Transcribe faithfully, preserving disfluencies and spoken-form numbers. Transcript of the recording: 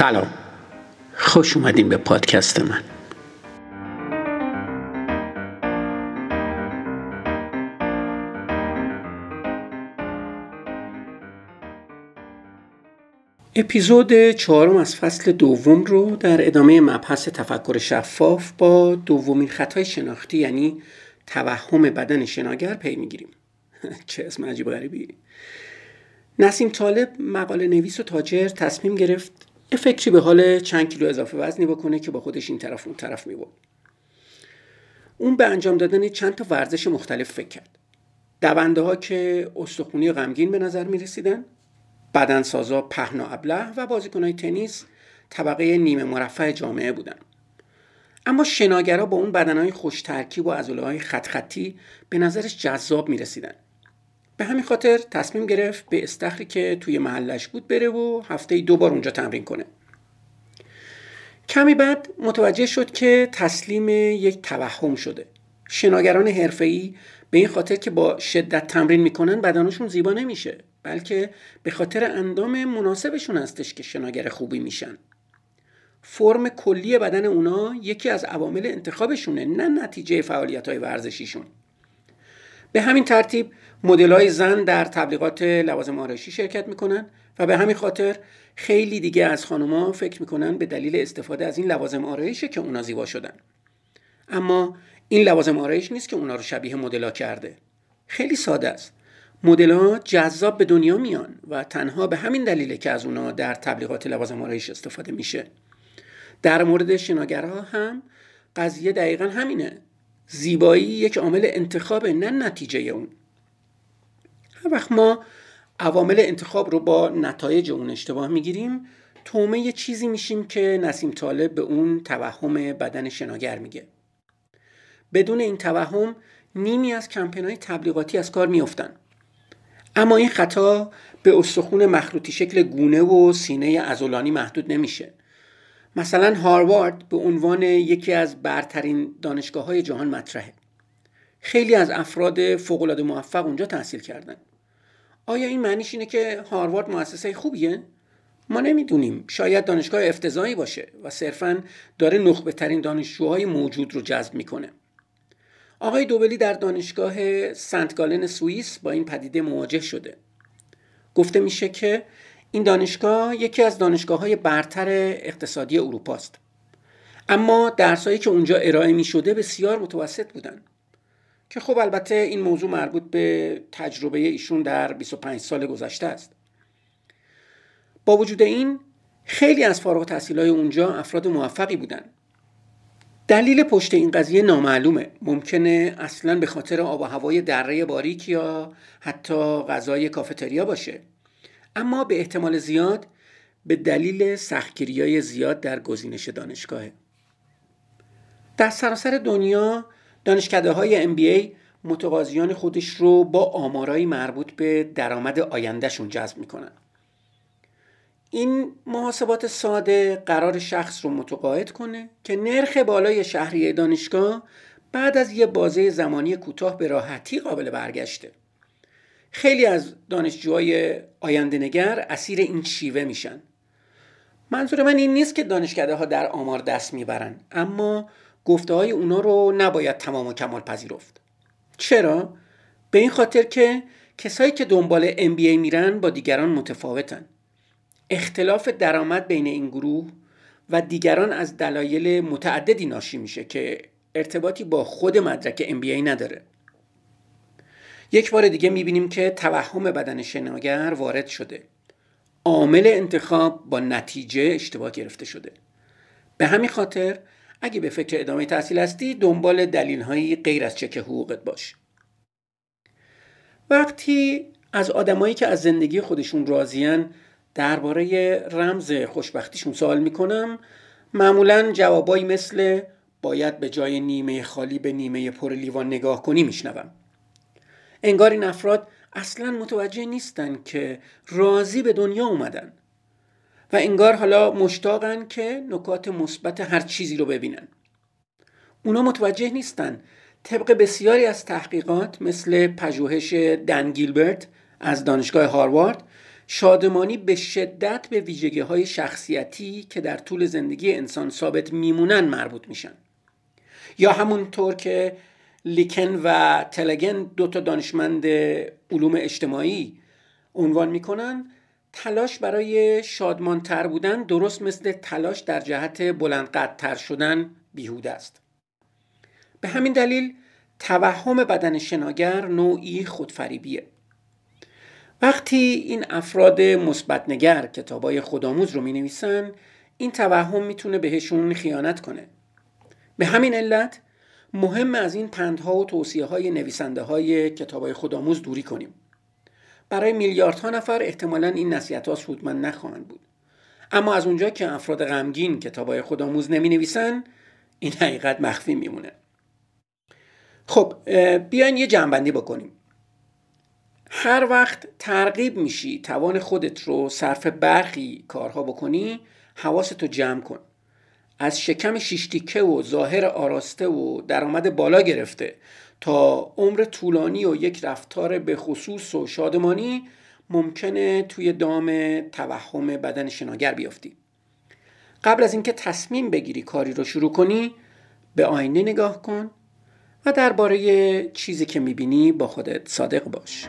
سلام، خوش اومدین به پادکست من. اپیزود چهارم از فصل دوم رو در ادامه مبحث تفکر شفاف با دومین خطای شناختی، یعنی توهم بدن شناگر، پی میگیریم. چه اسم عجیب و غریبی. نسیم طالب، مقاله نویس و تاجر، تصمیم گرفت یه فکری به حال چند کیلو اضافه وزنی بکنه که با خودش این طرف اون طرف میبرد. اون به انجام دادن چند تا ورزش مختلف فکر کرد. دونده ها که استخوانی و غمگین به نظر میرسیدن، بدنسازا پهنا ابله و بازیکنای تنیس طبقه نیمه مرفه جامعه بودن. اما شناگرها با اون بدنهای خوش ترکیب و عضله‌های خط خطی به نظرش جذاب میرسیدن. به همین خاطر تصمیم گرفت به استخری که توی محلش بود بره و هفته‌ای دو بار اونجا تمرین کنه. کمی بعد متوجه شد که تسلیم یک توهم شده. شناگران حرفه‌ای به این خاطر که با شدت تمرین میکنن بدنشون زیبا نمیشه، بلکه به خاطر اندام مناسبشون هستش که شناگر خوبی میشن. فرم کلی بدن اونا یکی از عوامل انتخابشونه، نه نتیجه فعالیت‌های ورزشیشون. به همین ترتیب مدل‌های زن در تبلیغات لوازم آرایشی شرکت میکنن و به همین خاطر خیلی دیگه از خانم‌ها فکر میکنن به دلیل استفاده از این لوازم آرایشه که اونا زیبا شدن. اما این لوازم آرایش نیست که اونا رو شبیه مدل‌ها کرده. خیلی ساده است. مدل‌ها جذاب به دنیا میان و تنها به همین دلیله که از اونا در تبلیغات لوازم آرایش استفاده میشه. در مورد شناگرها هم قضیه دقیقاً همینه. زیبایی یک عامل انتخاب، نه نتیجه اون. هر وقت ما عوامل انتخاب رو با نتایج اون اشتباه میگیریم، تومه یه چیزی میشیم که نسیم طالب به اون توهم بدن شناگر میگه. بدون این توهم نیمی از کمپین‌های تبلیغاتی از کار میافتن. اما این خطا به استخوان مخروطی شکل گونه و سینه عضلانی محدود نمیشه. مثلا هاروارد به عنوان یکی از برترین دانشگاه‌های جهان مطرحه. خیلی از افراد فوق‌العاده موفق اونجا تحصیل کردن. آیا این معنیش اینه که هاروارد مؤسسه خوبیه؟ ما نمیدونیم. شاید دانشگاه افتضاحی باشه و صرفاً داره نخبه‌ترین دانشجوهای موجود رو جذب میکنه. آقای دوبلی در دانشگاه سنت گالن سوئیس با این پدیده مواجه شده. گفته میشه که این دانشگاه یکی از دانشگاه‌های برتر اقتصادی اروپا است. اما درسایی که اونجا ارائه می‌شده بسیار متوسط بودن. که خب البته این موضوع مربوط به تجربه ایشون در بیست و پنج سال گذشته است. با وجود این خیلی از فارغ التحصیلای اونجا افراد موفقی بودن. دلیل پشت این قضیه نامعلومه. ممکنه اصلاً به خاطر آب و هوای دره باریک یا حتی غذای کافتریا باشه. اما به احتمال زیاد به دلیل سختگیری‌های زیاد در گزینش دانشگاهه. در سراسر دنیا دانشکده‌های ام بی ای متقاضیان خودش رو با آمارایی مربوط به درآمد آیندهشون جذب می‌کنن. این محاسبات ساده قرار شخص رو متقاعد کنه که نرخ بالای شهریه دانشگاه بعد از یه بازه زمانی کوتاه به راحتی قابل برگشته. خیلی از دانشجوهای آینده‌نگر اسیر این شیوه میشن. منظور من این نیست که دانشکده‌ها در آمار دست میبرن، اما گفته‌های اونا رو نباید تمام و کمال پذیرفت. چرا؟ به این خاطر که کسایی که دنبال ام بی ای میرن با دیگران متفاوتن. اختلاف درآمد بین این گروه و دیگران از دلایل متعددی ناشی میشه که ارتباطی با خود مدرک ام بی ای نداره. یک بار دیگه میبینیم که توهم بدن شناگر وارد شده. عامل انتخاب با نتیجه اشتباه گرفته شده. به همین خاطر اگه به فکر ادامه تحصیل هستی، دنبال دلیل‌های غیر از چک حقوقت باش. وقتی از آدمایی که از زندگی خودشون راضیان درباره رمز خوشبختیشون سوال میکنم، معمولاً جوابایی مثل باید به جای نیمه خالی به نیمه پر لیوان نگاه کنی میشنوم. انگار این افراد اصلاً متوجه نیستن که راضی به دنیا اومدن و انگار حالا مشتاقن که نکات مثبت هر چیزی رو ببینن. اونا متوجه نیستن طبق بسیاری از تحقیقات مثل پژوهش دن گیلبرت از دانشگاه هاروارد، شادمانی به شدت به ویژگی‌های شخصیتی که در طول زندگی انسان ثابت میمونن مربوط میشن. یا همونطور که لیکن و تلگن دو تا دانشمند علوم اجتماعی عنوان میکنن، تلاش برای شادمانتر بودن درست مثل تلاش در جهت بلندقدتر شدن بیهوده است. به همین دلیل توهم بدن شناگر نوعی خودفریبیه. وقتی این افراد مثبت‌نگر کتابای خودآموز رو می‌نویسن، این توهم میتونه بهشون خیانت کنه. به همین علت مهم از این پندها و توصیه‌های نویسنده‌های کتابای خودآموز دوری کنیم. برای میلیاردها نفر احتمالاً این نصیحت‌ها سودمند نخواهند بود. اما از اونجا که افراد غمگین کتابای خودآموز نمی‌نویسن، این حقیقت مخفی میمونه. خب بیاین یه جمع‌بندی بکنیم. هر وقت ترغیب میشی توان خودت رو صرف برخی کارها بکنی، حواستو جمع کن. از شکم شیش تیکه و ظاهر آراسته و درآمد بالا گرفته تا عمر طولانی و یک رفتار به خصوص و شادمانی ممکنه توی دام توهم بدن شناگر بیافتی. قبل از اینکه تصمیم بگیری کاری رو شروع کنی، به آینه نگاه کن و درباره چیزی که میبینی با خودت صادق باش.